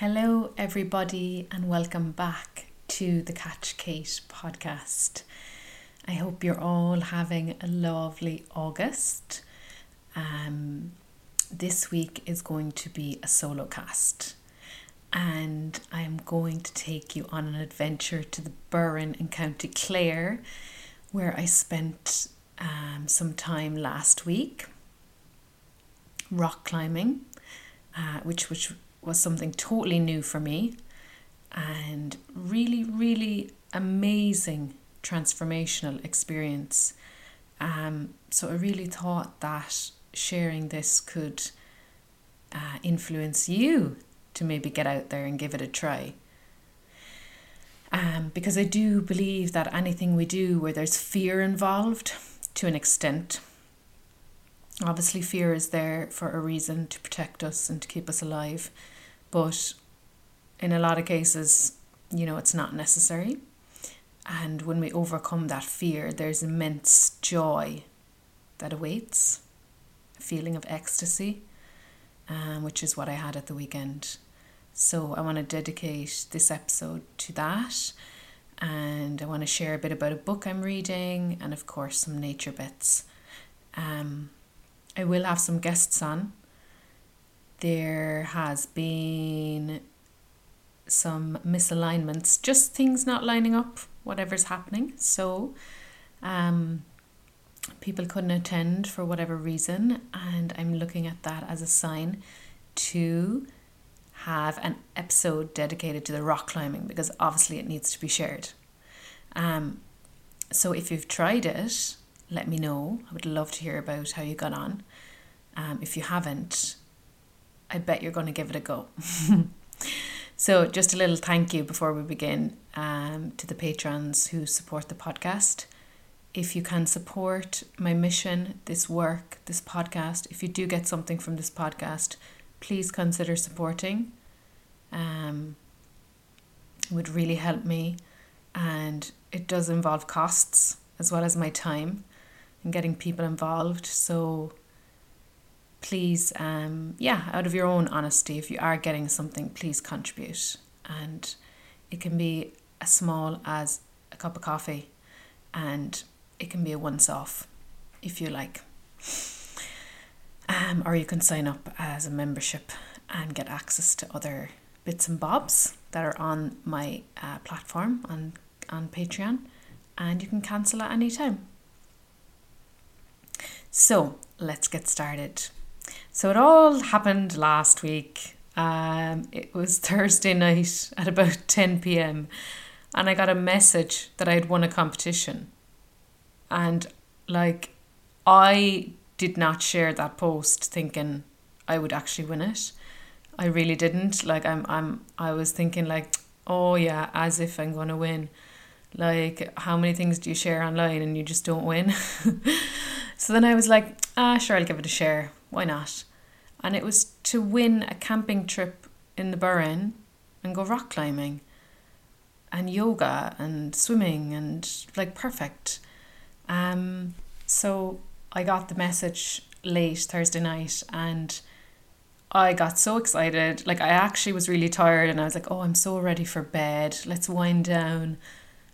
Hello everybody and welcome back to the Catch Kate podcast. I hope you're all having a lovely August. This week is going to be a solo cast and I'm going to take you on an adventure to the Burren in County Clare where I spent some time last week rock climbing, which was something totally new for me and really amazing transformational experience. So I really thought that sharing this could influence you to maybe get out there and give it a try. Because I do believe that anything we do where there's fear involved to an extent, obviously fear is there for a reason, to protect us and to keep us alive. But in a lot of cases, you know, it's not necessary. And when we overcome that fear, there's immense joy that awaits, a feeling of ecstasy, which is what I had at the weekend. So I want to dedicate this episode to that. And I want to share a bit about a book I'm reading and, of course, some nature bits. I will have some guests on. There has been some misalignments, just things not lining up, whatever's happening. So people couldn't attend for whatever reason, and I'm looking at that as a sign to have an episode dedicated to the rock climbing, because obviously it needs to be shared. So if you've tried it, let me know. I would love to hear about how you got on. If you haven't, I bet you're going to give it a go. So just a little thank you before we begin to the patrons who support the podcast. If you can support my mission, this work, this podcast, if you do get something from this podcast, please consider supporting. It would really help me. And it does involve costs as well as my time and getting people involved. So please, out of your own honesty, if you are getting something, please contribute. And it can be as small as a cup of coffee, and it can be a once-off if you like. Or you can sign up as a membership and get access to other bits and bobs that are on my platform on Patreon, and you can cancel at any time. So let's get started. So it all happened last week. It was Thursday night at about 10 p.m. and I got a message that I had won a competition. And like, I did not share that post thinking I would actually win it. I really didn't. Like, I was thinking like, oh yeah, as if I'm gonna win. Like, how many things do you share online and you just don't win? So then I was like, sure, I'll give it a share. Why not? And it was to win a camping trip in the Burren and go rock climbing and yoga and swimming and like perfect. So I got the message late Thursday night and I got so excited. Like, I actually was really tired and I was like, oh, I'm so ready for bed. Let's wind down.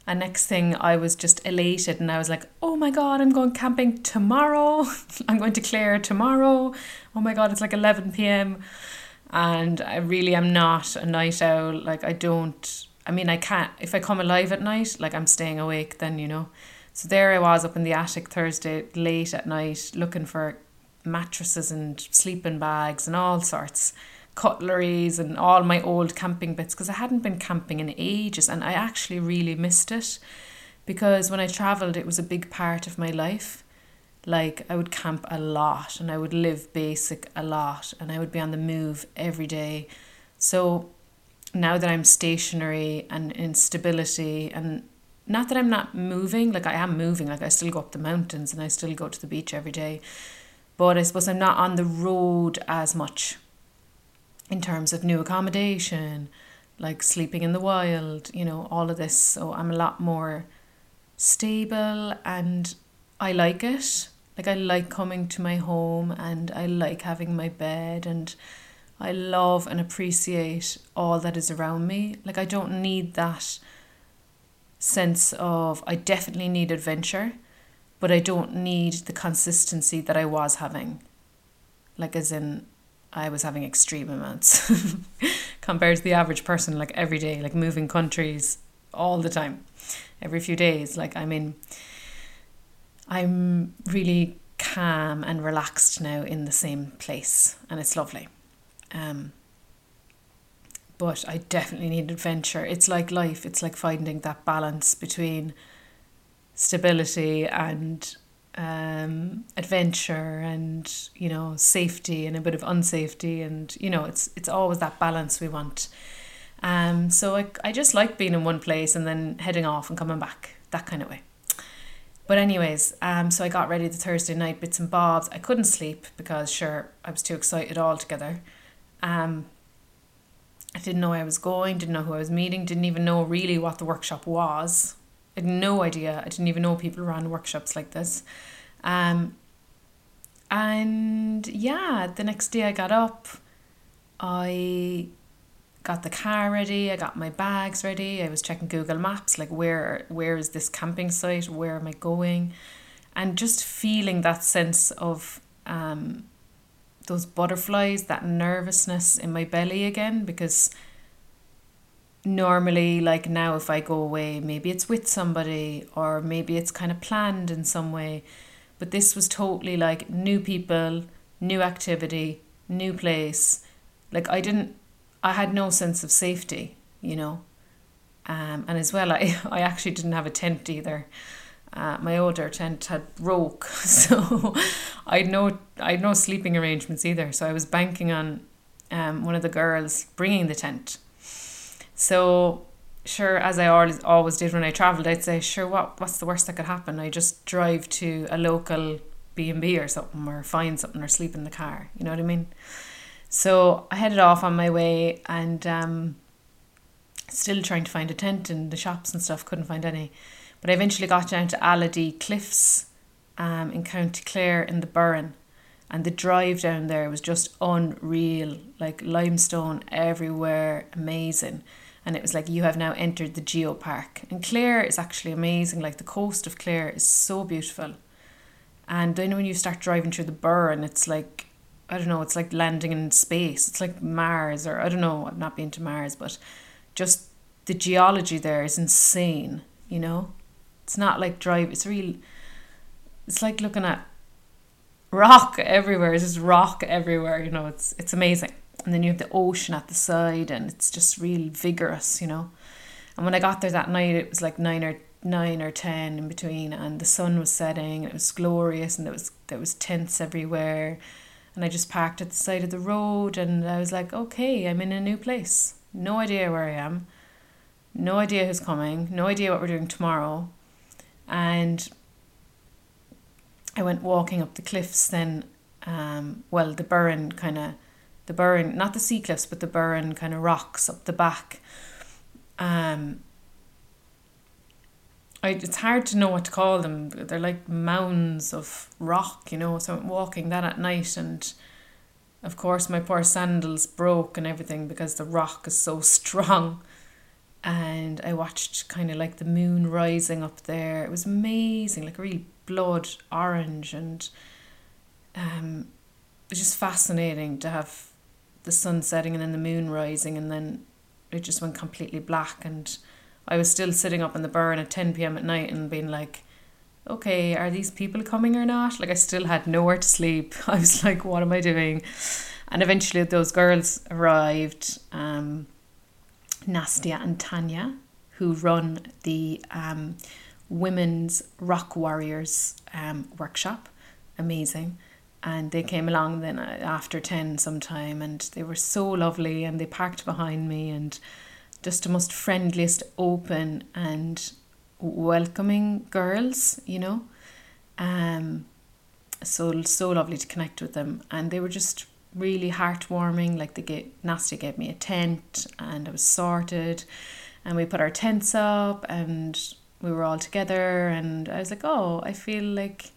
And next thing I was just elated and I was like, oh my God, I'm going camping tomorrow. I'm going to Clare tomorrow. Oh my God, it's like 11 p.m. And I really am not a night owl. Like, I can't, if I come alive at night, like I'm staying awake then, you know. So there I was up in the attic Thursday late at night looking for mattresses and sleeping bags and all sorts, cutleries and all my old camping bits, because I hadn't been camping in ages and I actually really missed it, because when I travelled it was a big part of my life. Like, I would camp a lot and I would live basic a lot and I would be on the move every day. So now that I'm stationary and in stability, and not that I'm not moving, like I am moving, like I still go up the mountains and I still go to the beach every day, but I suppose I'm not on the road as much. In terms of new accommodation, like sleeping in the wild, you know, all of this. So I'm a lot more stable and I like it. Like, I like coming to my home and I like having my bed and I love and appreciate all that is around me. Like, I don't need that sense of, I definitely need adventure, but I don't need the consistency that I was having. Like, as in, I was having extreme amounts compared to the average person, like every day, like moving countries all the time, every few days. Like, I mean, I'm really calm and relaxed now in the same place, and it's lovely. But I definitely need adventure. It's like life. It's like finding that balance between stability and adventure and, you know, safety and a bit of unsafety, and, you know, it's always that balance we want. So I just like being in one place and then heading off and coming back, that kind of way. But anyways, so I got ready the Thursday night, bits and bobs. I couldn't sleep because, sure, I was too excited altogether. I didn't know where I was going, didn't know who I was meeting, didn't even know really what the workshop was. I had no idea. I didn't even know people ran workshops like this. And yeah, the next day I got up, I got the car ready, I got my bags ready, I was checking Google Maps, like where is this camping site, where am I going, and just feeling that sense of those butterflies, that nervousness in my belly again, because normally, like now, if I go away, maybe it's with somebody, or maybe it's kind of planned in some way, but this was totally like new people, new activity, new place. Like I had no sense of safety, you know. And as well, I actually didn't have a tent either. My older tent had broke, so I had no sleeping arrangements either. So I was banking on one of the girls bringing the tent. So sure, as I always did when I travelled, I'd say, sure, what's the worst that could happen? I just drive to a local B&B or something, or find something, or sleep in the car. You know what I mean? So I headed off on my way, and still trying to find a tent in the shops and stuff, couldn't find any. But I eventually got down to Allardy Cliffs in County Clare in the Burren, and the drive down there was just unreal, like limestone everywhere, amazing. And it was like, you have now entered the geopark. And Clare is actually amazing, like the coast of Clare is so beautiful. And then when you start driving through the Burren, it's like, I don't know, it's like landing in space. It's like Mars, or I don't know, I've not been to Mars, but just the geology there is insane, you know? It's not like it's like looking at rock everywhere. It's just rock everywhere, you know, it's amazing. And then you have the ocean at the side, and it's just real vigorous, you know? And when I got there that night, it was like 9 or 10 in between, and the sun was setting, and it was glorious, and there was tents everywhere. And I just parked at the side of the road, and I was like, okay, I'm in a new place. No idea where I am. No idea who's coming. No idea what we're doing tomorrow. And I went walking up the cliffs then, the Burren, not the sea cliffs, but the Burren kind of rocks up the back. It's hard to know what to call them. They're like mounds of rock, you know. So I'm walking that at night, and of course my poor sandals broke and everything because the rock is so strong. And I watched kind of like the moon rising up there. It was amazing, like really blood orange, and it was just fascinating to have the sun setting and then the moon rising, and then it just went completely black. And I was still sitting up in the Burren at 10 p.m. at night and being like, okay, are these people coming or not? Like, I still had nowhere to sleep. I was like, what am I doing? And eventually those girls arrived, Nastya and Tanya, who run the Women's Rock Warriors workshop. Amazing. And they came along then after 10 sometime, and they were so lovely, and they parked behind me, and just the most friendliest, open and welcoming girls, you know. So lovely to connect with them, and they were just really heartwarming. Like, Nastya gave me a tent, and I was sorted, and we put our tents up, and we were all together, and I was like, oh, I feel like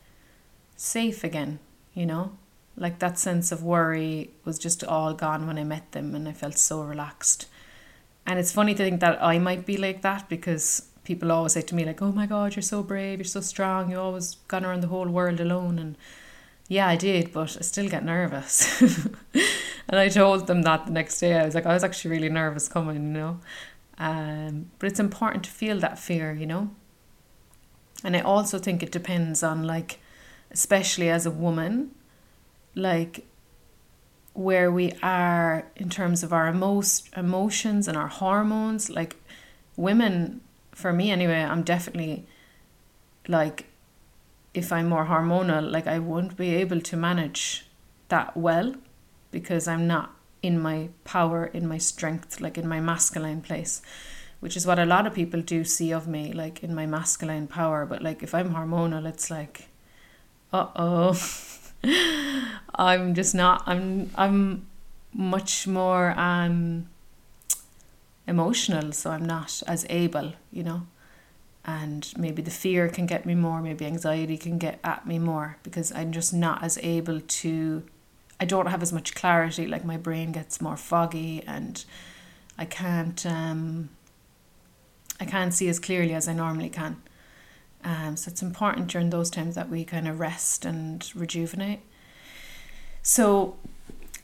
safe again, you know. Like, that sense of worry was just all gone when I met them, and I felt so relaxed. And it's funny to think that I might be like that, because people always say to me, like, oh my God, you're so brave, you're so strong, you always gone around the whole world alone. And yeah, I did, but I still get nervous. And I told them that the next day. I was like, I was actually really nervous coming, you know. But it's important to feel that fear, you know. And I also think it depends on, like, especially as a woman, like, where we are in terms of our emotions and our hormones. Like, women, for me anyway, I'm definitely, like, if I'm more hormonal, like, I won't be able to manage that well, because I'm not in my power, in my strength, like in my masculine place, which is what a lot of people do see of me, like in my masculine power. But like, if I'm hormonal, it's like, I'm just not, I'm much more emotional, so I'm not as able, you know. And maybe the fear can get me more, maybe anxiety can get at me more, because I'm just not as able to, I don't have as much clarity, like my brain gets more foggy, and I can't see as clearly as I normally can. So it's important during those times that we kind of rest and rejuvenate. So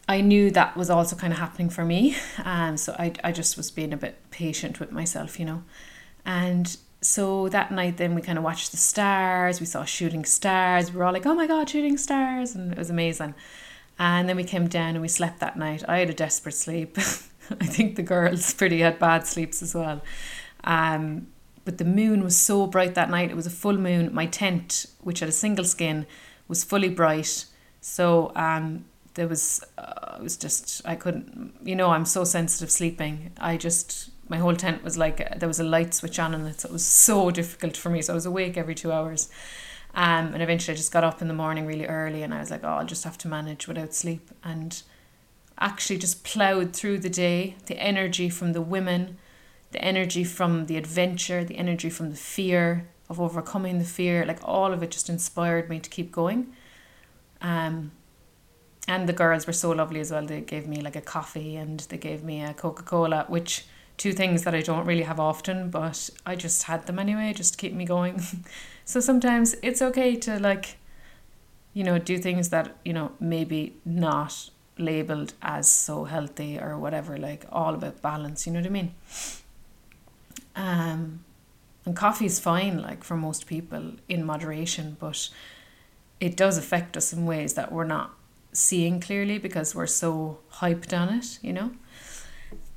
I knew that was also kind of happening for me. So I just was being a bit patient with myself, you know. And so that night then we kind of watched the stars, we saw shooting stars, we were all like, oh my God, shooting stars, and it was amazing. And then we came down and we slept that night. I had a desperate sleep. I think the girls pretty had bad sleeps as well. But the moon was so bright that night. It was a full moon. My tent, which had a single skin, was fully bright. So there was, it was just, I couldn't, you know, I'm so sensitive sleeping. I just, my whole tent was like, there was a light switch on, and it was so difficult for me. So I was awake every 2 hours. And eventually I just got up in the morning really early, and I was like, oh, I'll just have to manage without sleep. And actually just ploughed through the day, the energy from the women, the energy from the adventure, the energy from the fear of overcoming the fear, like all of it just inspired me to keep going. And the girls were so lovely as well. They gave me like a coffee, and they gave me a Coca-Cola, which two things that I don't really have often, but I just had them anyway, just to keep me going. So sometimes it's okay to, like, you know, do things that, you know, maybe not labeled as so healthy or whatever, like all about balance, you know what I mean? And coffee's fine, like, for most people in moderation, but it does affect us in ways that we're not seeing clearly because we're so hyped on it, you know?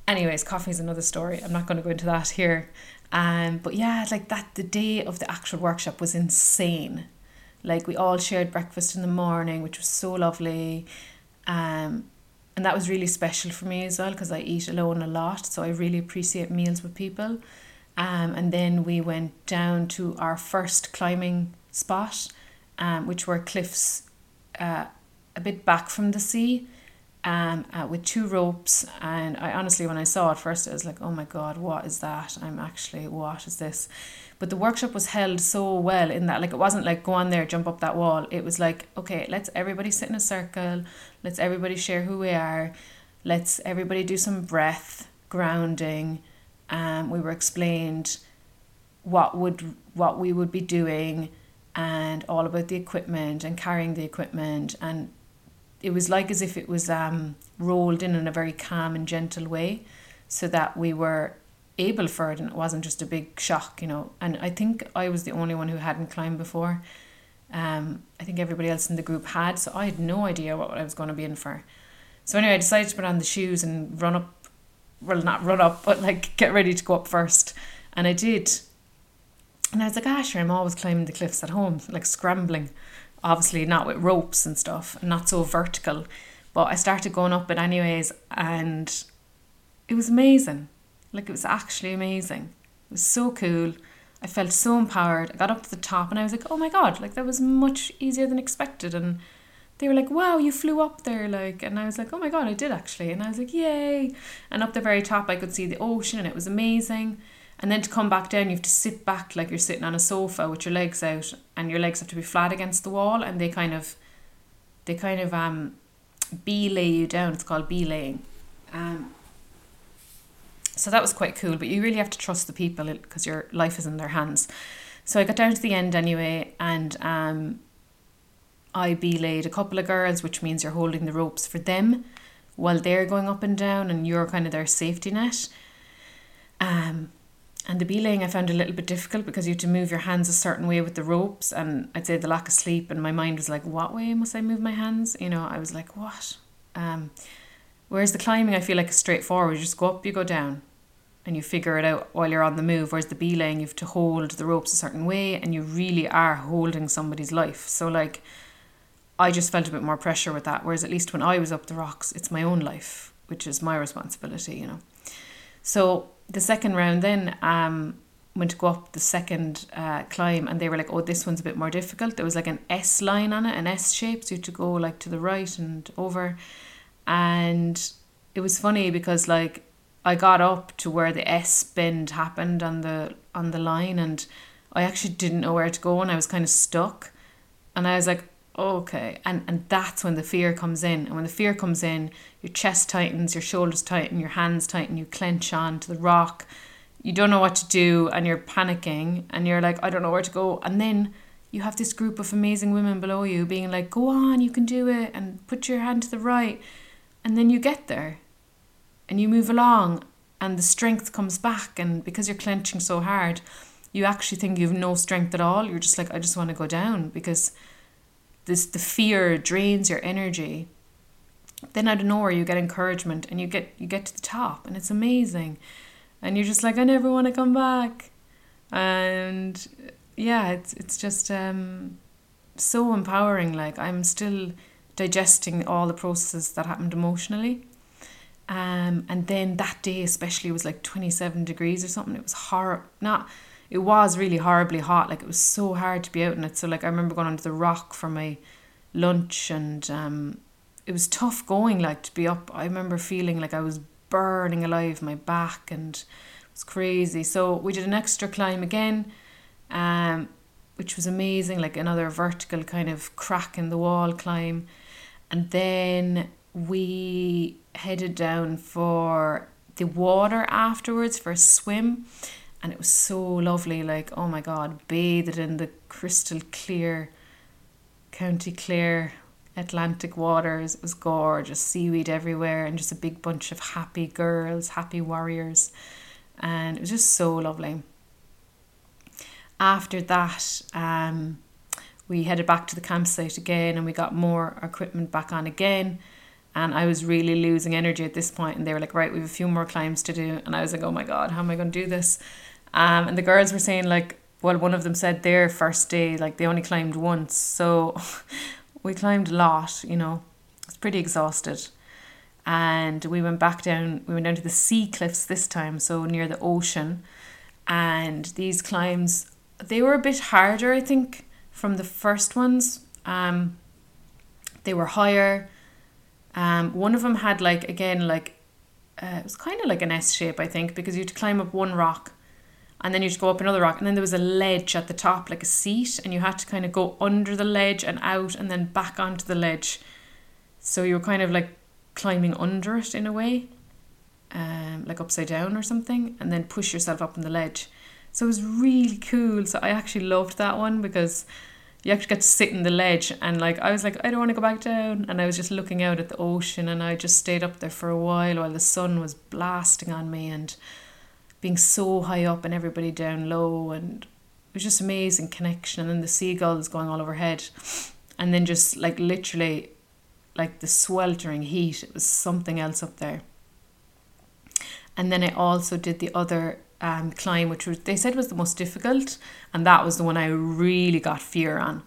Anyways, coffee's another story. I'm not going to go into that here. But yeah, like that, the day of the actual workshop was insane. Like, we all shared breakfast in the morning, which was so lovely. And that was really special for me as well, because I eat alone a lot, so I really appreciate meals with people. And then we went down to our first climbing spot, which were cliffs a bit back from the sea, with two ropes. And I honestly, when I saw it first, I was like, oh my God, what is that? What is this? But the workshop was held so well in that, like, it wasn't like, go on there, jump up that wall. It was like, okay, let's everybody sit in a circle. Let's everybody share who we are. Let's everybody do some breath, grounding. We were explained what we would be doing, and all about the equipment and carrying the equipment. And it was like as if it was rolled in a very calm and gentle way, so that we were able for it, and it wasn't just a big shock, you know. And I think I was the only one who hadn't climbed before. I think everybody else in the group had, so I had no idea what I was going to be in for. So anyway, I decided to put on the shoes and run up, well, not run up, but like get ready to go up first. And I did, and I was like, sure, I'm always climbing the cliffs at home, like scrambling, obviously not with ropes and stuff, and not so vertical, but I started going up it anyways, and it was amazing. Like, it was actually amazing. It was so cool. I felt so empowered. I got up to the top and I was like, oh my God, like, that was much easier than expected. And they were like, wow, you flew up there. Like, and I was like, oh my God, I did actually. And I was like, yay. And up the very top, I could see the ocean, and it was amazing. And then to come back down, you have to sit back like you're sitting on a sofa with your legs out, and your legs have to be flat against the wall. And they kind of they kind of bee lay you down. It's called bee laying. So that was quite cool, but you really have to trust the people because your life is in their hands. So I got down to the end anyway, and I bee laid a couple of girls, which means you're holding the ropes for them while they're going up and down, and you're kind of their safety net. And the bee laying I found a little bit difficult because you had to move your hands a certain way with the ropes, and I'd say the lack of sleep, and my mind was like, what way must I move my hands? You know, I was like, what? Whereas the climbing, I feel like, is straightforward. You just go up, you go down, and you figure it out while you're on the move. Whereas the bee laying, you have to hold the ropes a certain way, and you really are holding somebody's life. So like, I just felt a bit more pressure with that. Whereas at least when I was up the rocks, it's my own life, which is my responsibility, you know. So the second round then, went to go up the second climb, and they were like, oh, this one's a bit more difficult. There was like an S line on it, an S shape, so you had to go like to the right and over. And it was funny because like I got up to where the S bend happened on the line, and I actually didn't know where to go, and I was kind of stuck, and I was like, okay. And that's when the fear comes in. And when the fear comes in, your chest tightens, your shoulders tighten, your hands tighten, you clench on to the rock. You don't know what to do, and you're panicking, and you're like, I don't know where to go. And then you have this group of amazing women below you being like, go on, you can do it, and put your hand to the right. And then you get there and you move along, and the strength comes back. And because you're clenching so hard, you actually think you have no strength at all. You're just like, I just want to go down, because the fear drains your energy. Then out of nowhere you get encouragement, and you get to the top, and it's amazing, and you're just like, I never want to come back. And yeah, it's just so empowering. Like, I'm still digesting all the processes that happened emotionally. And then that day especially, it was like 27 degrees or something. It was horrible. It was really horribly hot. Like, it was so hard to be out in it. So like, I remember going onto the rock for my lunch, and it was tough going, like, to be up. I remember feeling like I was burning alive, my back, and it was crazy. So we did an extra climb again, which was amazing, like another vertical kind of crack in the wall climb. And then we headed down for the water afterwards for a swim. And it was so lovely, like, oh my God, bathed in the crystal clear County Clare Atlantic waters. It was gorgeous, seaweed everywhere, and just a big bunch of happy girls, happy warriors. And it was just so lovely. After that, we headed back to the campsite again, and we got more equipment back on again. And I was really losing energy at this point, and they were like, right, we have a few more climbs to do. And I was like, oh my God, how am I going to do this? And the girls were saying, like, well, one of them said their first day, like, they only climbed once. So we climbed a lot, you know, I was pretty exhausted. And we went down to the sea cliffs this time, so near the ocean. And these climbs, they were a bit harder, I think, from the first ones. They were higher. One of them had, like, again, like, it was kind of like an S shape, I think, because you'd climb up one rock, and then you'd go up another rock, and then there was a ledge at the top, like a seat, and you had to kind of go under the ledge and out and then back onto the ledge. So you were kind of like climbing under it in a way, like upside down or something, and then push yourself up on the ledge. So it was really cool. So I actually loved that one, because you actually got to sit in the ledge, and like, I was like, I don't want to go back down. And I was just looking out at the ocean, and I just stayed up there for a while the sun was blasting on me, and being so high up and everybody down low. And it was just amazing connection. And then the seagulls going all overhead, and then just like literally like the sweltering heat. It was something else up there. And then I also did the other climb, which was, they said, was the most difficult, and that was the one I really got fear on.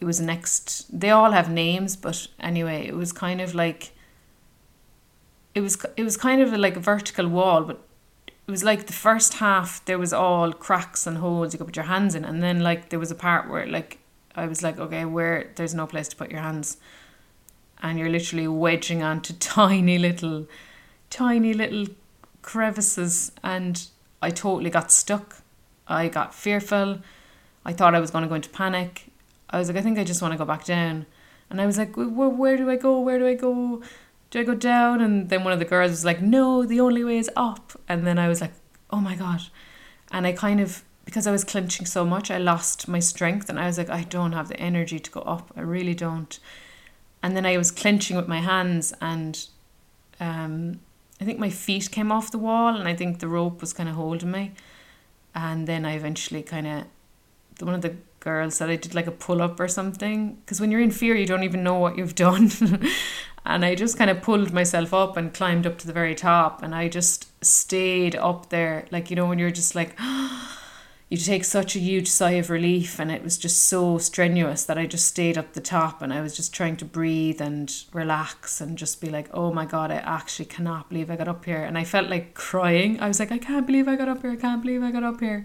It was the next, they all have names, but anyway, it was kind of like, it was kind of like a vertical wall, but it was like the first half there was all cracks and holes you could put your hands in, and then like there was a part where like I was like, okay, where there's no place to put your hands, and you're literally wedging onto tiny little crevices, and I totally got stuck. I got fearful. I thought I was going to go into panic. I was like, I think I just want to go back down. And I was like, where do I go? Where do I go? Do I go down? And then one of the girls was like, no, the only way is up. And then I was like, oh my God. And I kind of, because I was clenching so much, I lost my strength. And I was like, I don't have the energy to go up. I really don't. And then I was clenching with my hands, and I think my feet came off the wall, and I think the rope was kind of holding me. And then I eventually kind of, one of the girls said I did like a pull-up or something, because when you're in fear, you don't even know what you've done. And I just kind of pulled myself up and climbed up to the very top, and I just stayed up there. Like, you know, when you're just like, you take such a huge sigh of relief, and it was just so strenuous that I just stayed up the top, and I was just trying to breathe and relax and just be like, oh my God, I actually cannot believe I got up here. And I felt like crying. I was like, I can't believe I got up here. I can't believe I got up here.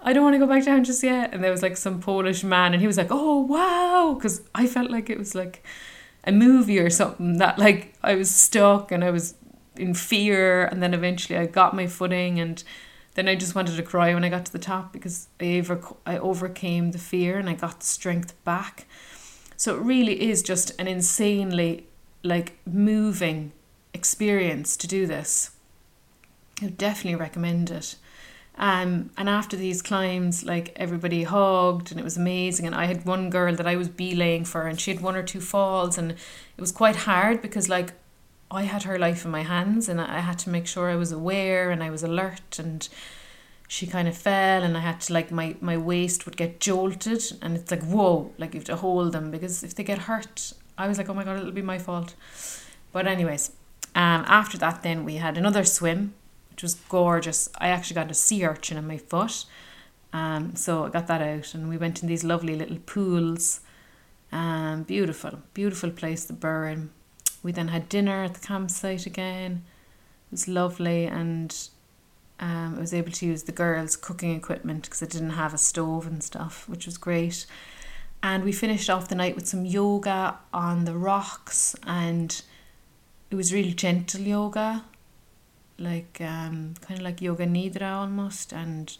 I don't want to go back down just yet. And there was like some Polish man, and he was like, oh, wow. Because I felt like it was like a movie or something, that like I was stuck and I was in fear. And then eventually I got my footing, and then I just wanted to cry when I got to the top, because I overcame the fear and I got the strength back. So it really is just an insanely like moving experience to do this. I would definitely recommend it. And after these climbs, like, everybody hugged, and it was amazing. And I had one girl that I was belaying for, and she had one or two falls, and it was quite hard because like I had her life in my hands, and I had to make sure I was aware and I was alert. And she kind of fell, and I had to like, my waist would get jolted, and it's like, whoa, like you have to hold them, because if they get hurt, I was like, oh my God, it'll be my fault. But anyways, after that then we had another swim, which was gorgeous. I actually got a sea urchin in my foot. So I got that out, and we went in these lovely little pools. Beautiful, beautiful place, the Burren. We then had dinner at the campsite again. It was lovely, and I was able to use the girls' cooking equipment because I didn't have a stove and stuff, which was great. And we finished off the night with some yoga on the rocks, and it was really gentle yoga. Like kind of like yoga nidra almost, and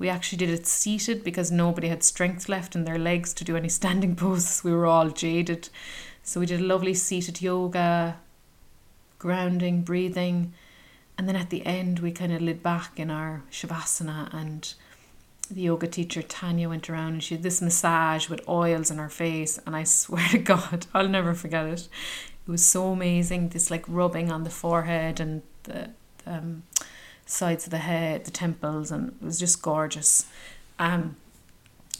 we actually did it seated because nobody had strength left in their legs to do any standing poses. We were all jaded, so we did a lovely seated yoga, grounding, breathing, and then at the end we kind of laid back in our shavasana, and the yoga teacher Tanya went around and she did this massage with oils on her face, and I swear to God, I'll never forget it. It was so amazing, this like rubbing on the forehead and the sides of the head, the temples, and it was just gorgeous. And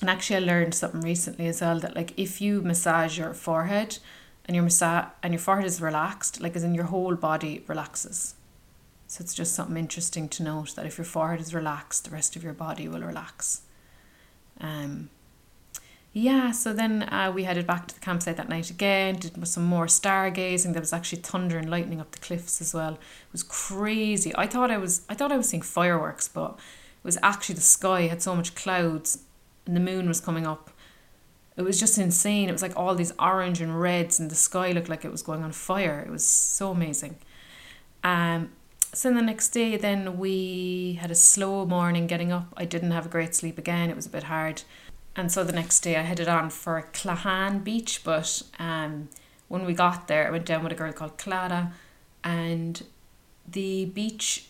actually I learned something recently as well, that like if you massage your forehead and your forehead is relaxed, like as in your whole body relaxes. So it's just something interesting to note, that if your forehead is relaxed, the rest of your body will relax. So then we headed back to the campsite that night again, did some more stargazing. There was actually thunder and lightning up the cliffs as well. It was crazy. I thought I was seeing fireworks, but it was actually the sky had so much clouds and the moon was coming up. It was just insane. It was like all these orange and reds, and the sky looked like it was going on fire. It was so amazing. So the next day then we had a slow morning getting up. I didn't have a great sleep again. It was a bit hard. And so the next day I headed on for Clahan Beach, but when we got there, I went down with a girl called Clara, and the beach,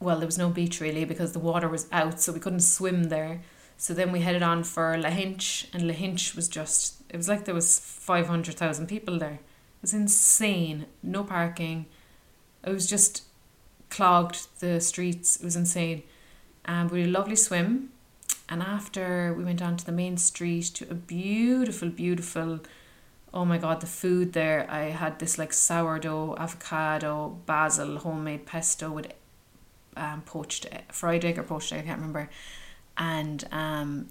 well, there was no beach really because the water was out, so we couldn't swim there. So then we headed on for Lahinch, and Lahinch was just, it was like there was 500,000 people there. It was insane, no parking. It was just clogged, the streets, it was insane. But we had a lovely swim. And after we went on to the main street to a beautiful, beautiful, oh my God, the food there. I had this like sourdough, avocado, basil, homemade pesto with fried egg, I can't remember. And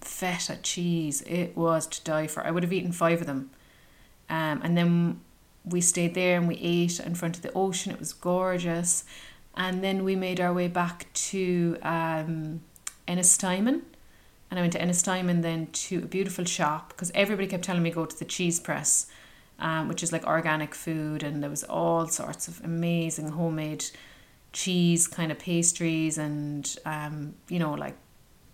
feta cheese. It was to die for. I would have eaten 5 of them. And then we stayed there and we ate in front of the ocean. It was gorgeous. And then we made our way back to Ennis Tymon. And I went to Ennis Tymon then to a beautiful shop, because everybody kept telling me go to the Cheese Press, which is like organic food, and there was all sorts of amazing homemade cheese kind of pastries, and like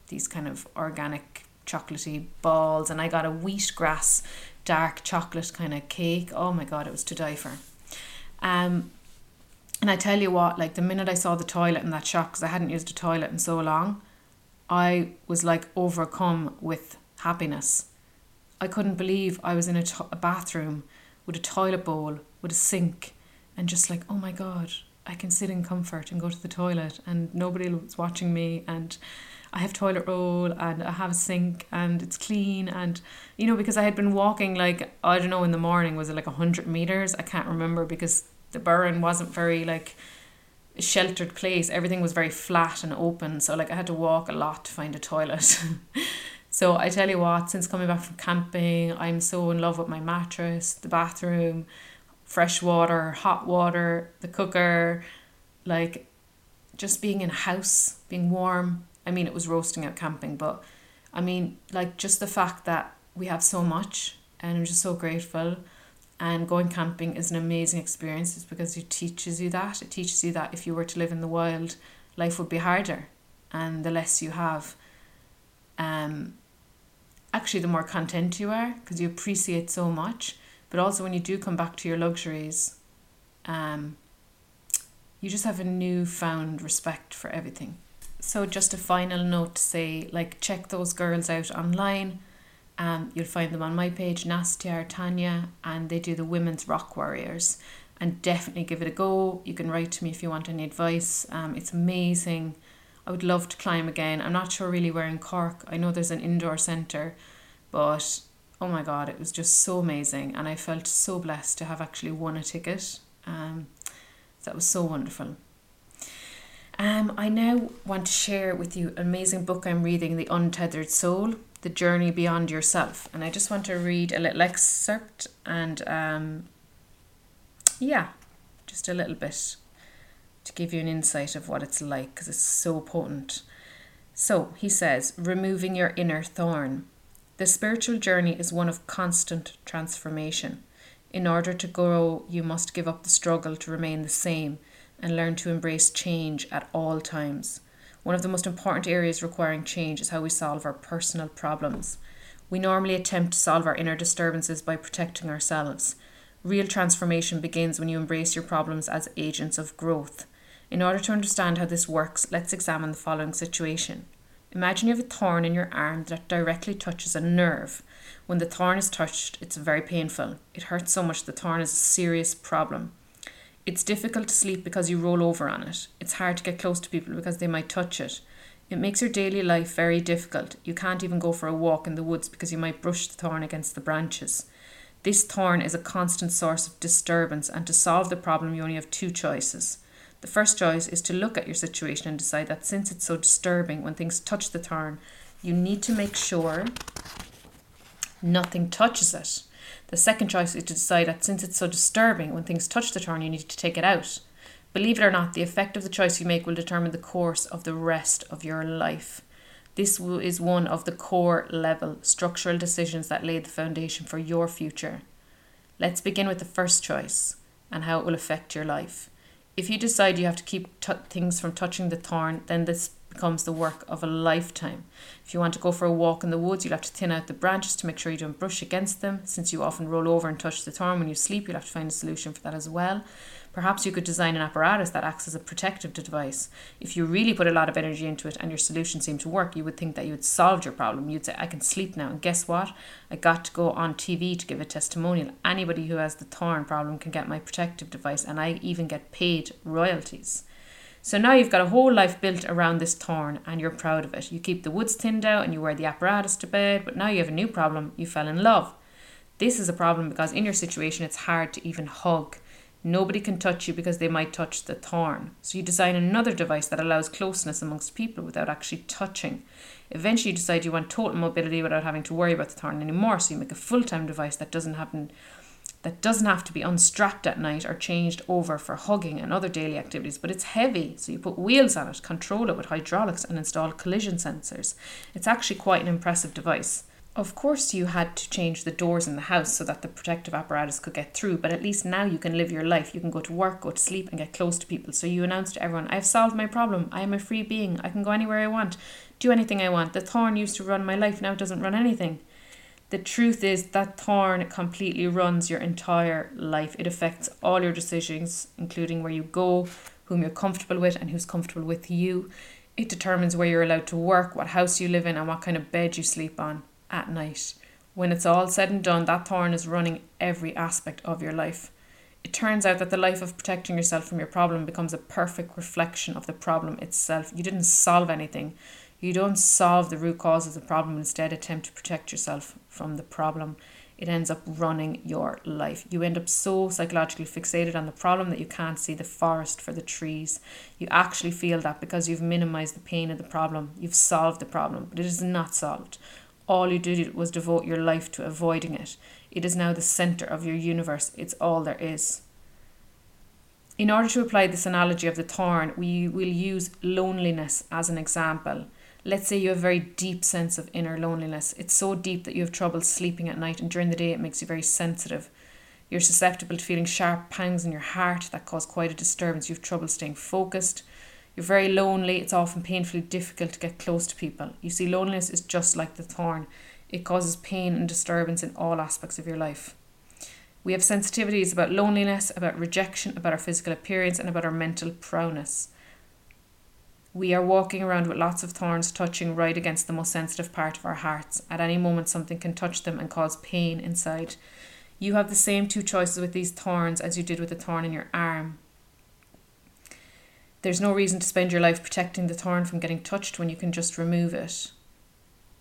these kind of organic chocolatey balls. And I got a wheatgrass dark chocolate kind of cake. Oh my God, it was to die for. And I tell you what, like the minute I saw the toilet in that shop, because I hadn't used a toilet in so long, I was like overcome with happiness. I couldn't believe I was in a bathroom with a toilet bowl, with a sink, and just like, oh my God, I can sit in comfort and go to the toilet and nobody's watching me, and I have toilet roll and I have a sink and it's clean. And, you know, because I had been walking like, I don't know, in the morning, was it like 100 meters? I can't remember, because the Burren wasn't very like a sheltered place. Everything was very flat and open. So like I had to walk a lot to find a toilet. So I tell you what, since coming back from camping, I'm so in love with my mattress, the bathroom, fresh water, hot water, the cooker, like just being in a house, being warm. I mean, it was roasting out camping, but I mean, like just the fact that we have so much, and I'm just so grateful. And going camping is an amazing experience. It's because it teaches you that. It teaches you that if you were to live in the wild, life would be harder. And the less you have, actually the more content you are, because you appreciate so much. But also when you do come back to your luxuries, you just have a newfound respect for everything. So just a final note to say, like, check those girls out online. You'll find them on my page, Nastya or Tanya, and they do the Women's Rock Warriors. And definitely give it a go. You can write to me if you want any advice. It's amazing. I would love to climb again. I'm not sure really where in Cork. I know there's an indoor centre, but oh my God, it was just so amazing. And I felt so blessed to have actually won a ticket. That was so wonderful. I now want to share with you an amazing book I'm reading, The Untethered Soul, The Journey Beyond Yourself. And I just want to read a little excerpt and just a little bit to give you an insight of what it's like, because it's so potent. So he says, removing your inner thorn. The spiritual journey is one of constant transformation. In order to grow, you must give up the struggle to remain the same and learn to embrace change at all times. One of the most important areas requiring change is how we solve our personal problems. We normally attempt to solve our inner disturbances by protecting ourselves. Real transformation begins when you embrace your problems as agents of growth. In order to understand how this works, let's examine the following situation. Imagine you have a thorn in your arm that directly touches a nerve. When the thorn is touched, it's very painful. It hurts so much the thorn is a serious problem. It's difficult to sleep because you roll over on it. It's hard to get close to people because they might touch it. It makes your daily life very difficult. You can't even go for a walk in the woods because you might brush the thorn against the branches. This thorn is a constant source of disturbance, and to solve the problem you only have two choices. The first choice is to look at your situation and decide that since it's so disturbing when things touch the thorn, you need to make sure nothing touches it. The second choice is to decide that since it's so disturbing when things touch the thorn, you need to take it out. Believe it or not, the effect of the choice you make will determine the course of the rest of your life. This is one of the core level structural decisions that lay the foundation for your future. Let's begin with the first choice and how it will affect your life. If you decide you have to keep things from touching the thorn, then this becomes the work of a lifetime. If you want to go for a walk in the woods, you'll have to thin out the branches to make sure you don't brush against them. Since you often roll over and touch the thorn when you sleep, you'll have to find a solution for that as well. Perhaps you could design an apparatus that acts as a protective device. If you really put a lot of energy into it and your solution seemed to work, you would think that you had solved your problem. You'd say, I can sleep now. And guess what? I got to go on TV to give a testimonial. Anybody who has the thorn problem can get my protective device, and I even get paid royalties. So now you've got a whole life built around this thorn and you're proud of it. You keep the woods thinned out and you wear the apparatus to bed, but now you have a new problem. You fell in love. This is a problem because in your situation, it's hard to even hug. Nobody can touch you because they might touch the thorn. So you design another device that allows closeness amongst people without actually touching. Eventually you decide you want total mobility without having to worry about the thorn anymore. So you make a full-time device that doesn't have to be unstrapped at night or changed over for hugging and other daily activities, but it's heavy, so you put wheels on it, control it with hydraulics, and install collision sensors. It's actually quite an impressive device. Of course, you had to change the doors in the house so that the protective apparatus could get through, but at least now you can live your life. You can go to work, go to sleep, and get close to people. So you announce to everyone, I've solved my problem. I am a free being. I can go anywhere I want, do anything I want. The thorn used to run my life, now it doesn't run anything. The truth is that thorn completely runs your entire life. It affects all your decisions, including where you go, whom you're comfortable with and who's comfortable with you. It determines where you're allowed to work, what house you live in, and what kind of bed you sleep on at night. When it's all said and done, that thorn is running every aspect of your life. It turns out that the life of protecting yourself from your problem becomes a perfect reflection of the problem itself. You didn't solve anything. You don't solve the root cause of the problem. Instead, attempt to protect yourself from the problem. It ends up running your life. You end up so psychologically fixated on the problem that you can't see the forest for the trees. You actually feel that because you've minimized the pain of the problem. You've solved the problem, but it is not solved. All you did was devote your life to avoiding it. It is now the center of your universe. It's all there is. In order to apply this analogy of the thorn, we will use loneliness as an example. Let's say you have a very deep sense of inner loneliness. It's so deep that you have trouble sleeping at night, and during the day it makes you very sensitive. You're susceptible to feeling sharp pangs in your heart that cause quite a disturbance. You have trouble staying focused. You're very lonely. It's often painfully difficult to get close to people. You see, loneliness is just like the thorn. It causes pain and disturbance in all aspects of your life. We have sensitivities about loneliness, about rejection, about our physical appearance, and about our mental prowess. We are walking around with lots of thorns touching right against the most sensitive part of our hearts. At any moment, something can touch them and cause pain inside. You have the same two choices with these thorns as you did with the thorn in your arm. There's no reason to spend your life protecting the thorn from getting touched when you can just remove it.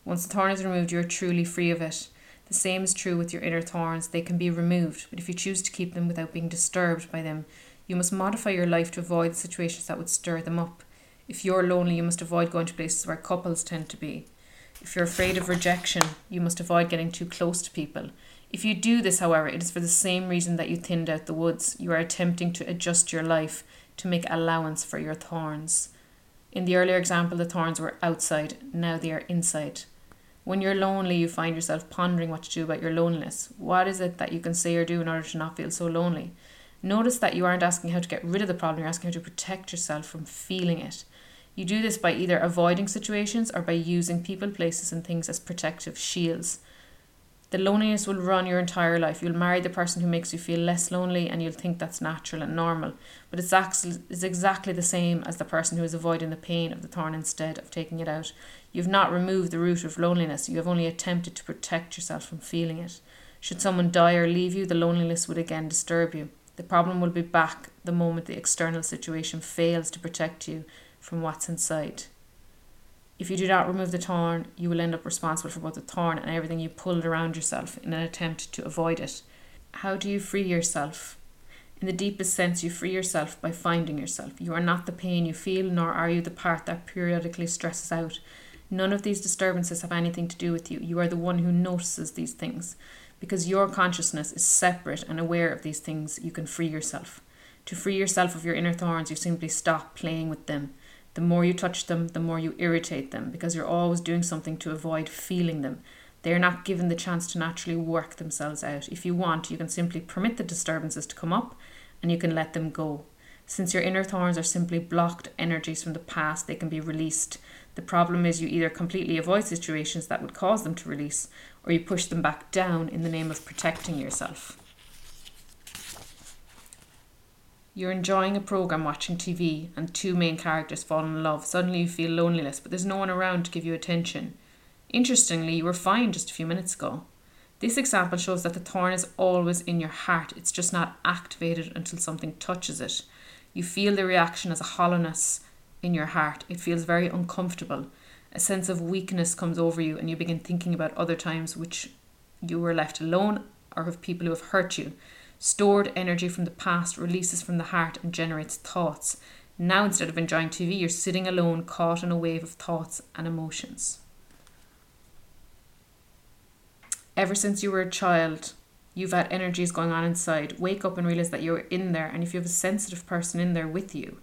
Once the thorn is removed, you're truly free of it. The same is true with your inner thorns. They can be removed, but if you choose to keep them without being disturbed by them, you must modify your life to avoid the situations that would stir them up. If you're lonely, you must avoid going to places where couples tend to be. If you're afraid of rejection, you must avoid getting too close to people. If you do this, however, it is for the same reason that you thinned out the woods. You are attempting to adjust your life to make allowance for your thorns. In the earlier example, the thorns were outside. Now they are inside. When you're lonely, you find yourself pondering what to do about your loneliness. What is it that you can say or do in order to not feel so lonely? Notice that you aren't asking how to get rid of the problem. You're asking how to protect yourself from feeling it. You do this by either avoiding situations or by using people, places, and things as protective shields. The loneliness will run your entire life. You'll marry the person who makes you feel less lonely, and you'll think that's natural and normal. But it's exactly the same as the person who is avoiding the pain of the thorn instead of taking it out. You've not removed the root of loneliness. You have only attempted to protect yourself from feeling it. Should someone die or leave you, the loneliness would again disturb you. The problem will be back the moment the external situation fails to protect you from what's inside. If you do not remove the thorn, you will end up responsible for both the thorn and everything you pulled around yourself in an attempt to avoid it. How do you free yourself? In the deepest sense, you free yourself by finding yourself. You are not the pain you feel, nor are you the part that periodically stresses out. None of these disturbances have anything to do with you. You are the one who notices these things. Because your consciousness is separate and aware of these things, you can free yourself. To free yourself of your inner thorns, you simply stop playing with them. The more you touch them, the more you irritate them, because you're always doing something to avoid feeling them. They are not given the chance to naturally work themselves out. If you want, you can simply permit the disturbances to come up, and you can let them go. Since your inner thorns are simply blocked energies from the past, they can be released. The problem is you either completely avoid situations that would cause them to release, or you push them back down in the name of protecting yourself. You're enjoying a program, watching TV, and two main characters fall in love. Suddenly you feel loneliness, but there's no one around to give you attention. Interestingly, you were fine just a few minutes ago. This example shows that the thorn is always in your heart. It's just not activated until something touches it. You feel the reaction as a hollowness in your heart. It feels very uncomfortable. A sense of weakness comes over you, and you begin thinking about other times which you were left alone or of people who have hurt you. Stored energy from the past releases from the heart and generates thoughts. Now, instead of enjoying TV, you're sitting alone, caught in a wave of thoughts and emotions. Ever since you were a child, you've had energies going on inside. Wake up and realize that you're in there, and if you have a sensitive person in there with you,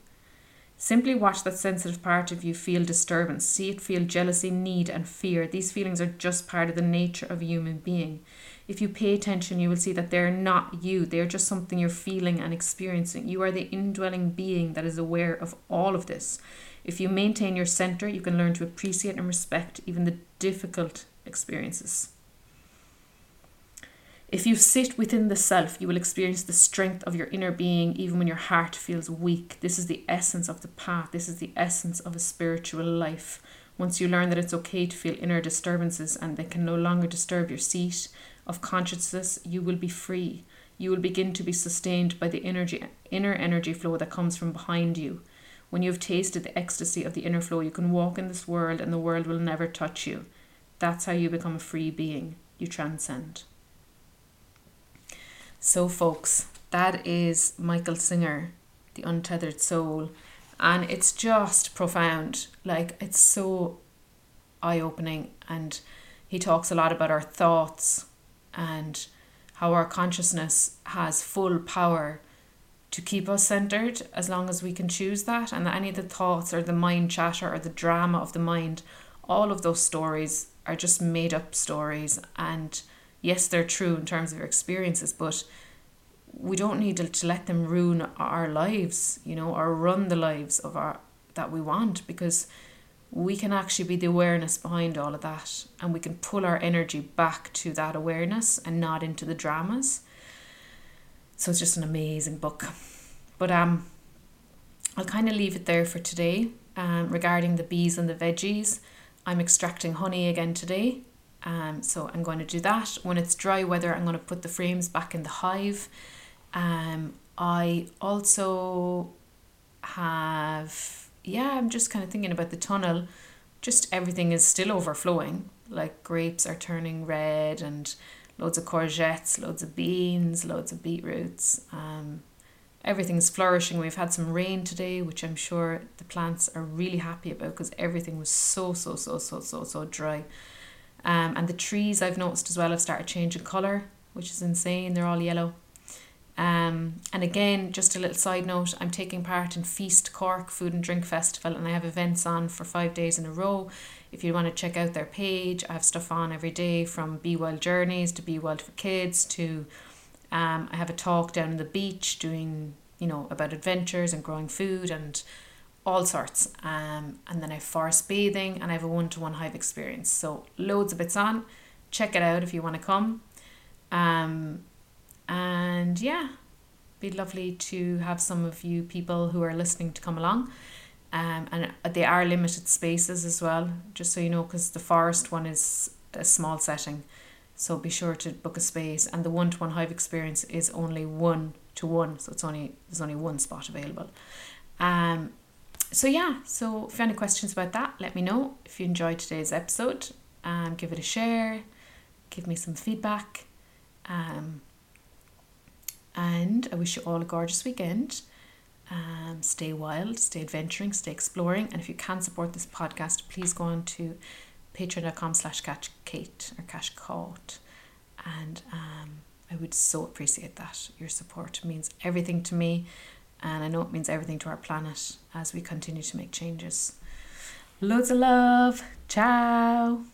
simply watch that sensitive part of you feel disturbance. See it feel jealousy, need, and fear. These feelings are just part of the nature of a human being. If you pay attention, you will see that they're not you. They're just something you're feeling and experiencing. You are the indwelling being that is aware of all of this. If you maintain your center, you can learn to appreciate and respect even the difficult experiences. If you sit within the self, you will experience the strength of your inner being even when your heart feels weak. This is the essence of the path. This is the essence of a spiritual life. Once you learn that it's okay to feel inner disturbances and they can no longer disturb your seat of consciousness, you will be free. You will begin to be sustained by the inner energy flow that comes from behind you. When you have tasted the ecstasy of the inner flow, you can walk in this world and the world will never touch you. That's how you become a free being. You transcend. So folks, that is Michael Singer, The Untethered Soul. And it's just profound. Like, it's so eye-opening. And he talks a lot about our thoughts and how our consciousness has full power to keep us centered as long as we can choose that. And that any of the thoughts or the mind chatter or the drama of the mind, all of those stories are just made up stories. And yes, they're true in terms of your experiences, but we don't need to let them ruin our lives, you know, or run the lives of our that we want, because we can actually be the awareness behind all of that, and we can pull our energy back to that awareness and not into the dramas. So it's just an amazing book. But I'll kind of leave it there for today. Regarding the bees and the veggies, I'm extracting honey again today. So I'm going to do that. When it's dry weather, I'm going to put the frames back in the hive. I also have, I'm just kind of thinking about the tunnel. Just everything is still overflowing. Like, grapes are turning red and loads of courgettes, loads of beans, loads of beetroots. Everything's flourishing. We've had some rain today, which I'm sure the plants are really happy about, because everything was so dry. And the trees, I've noticed as well, have started changing colour, which is insane. They're all yellow. And again, just a little side note, I'm taking part in Feast Cork Food and Drink Festival, and I have events on for 5 days in a row. If you want to check out their page, I have stuff on every day, from Be Wild Journeys to Be Wild for Kids to I have a talk down on the beach doing, about adventures and growing food and all sorts. And then I have forest bathing, and I have a one-to-one hive experience. So loads of bits on. Check it out if you want to come. And yeah, be lovely to have some of you people who are listening to come along. And they are limited spaces as well, just so you know, because the forest one is a small setting. So be sure to book a space. And the one-to-one hive experience is only one-to-one. So there's only one spot available. So if you have any questions about that, let me know. If you enjoyed today's episode, give it a share, give me some feedback. And I wish you all a gorgeous weekend. Stay wild, stay adventuring, stay exploring. And if you can support this podcast, please go on to patreon.com/catchkate or catchcaught. And I would so appreciate that. Your support means everything to me. And I know it means everything to our planet as we continue to make changes. Loads of love. Ciao.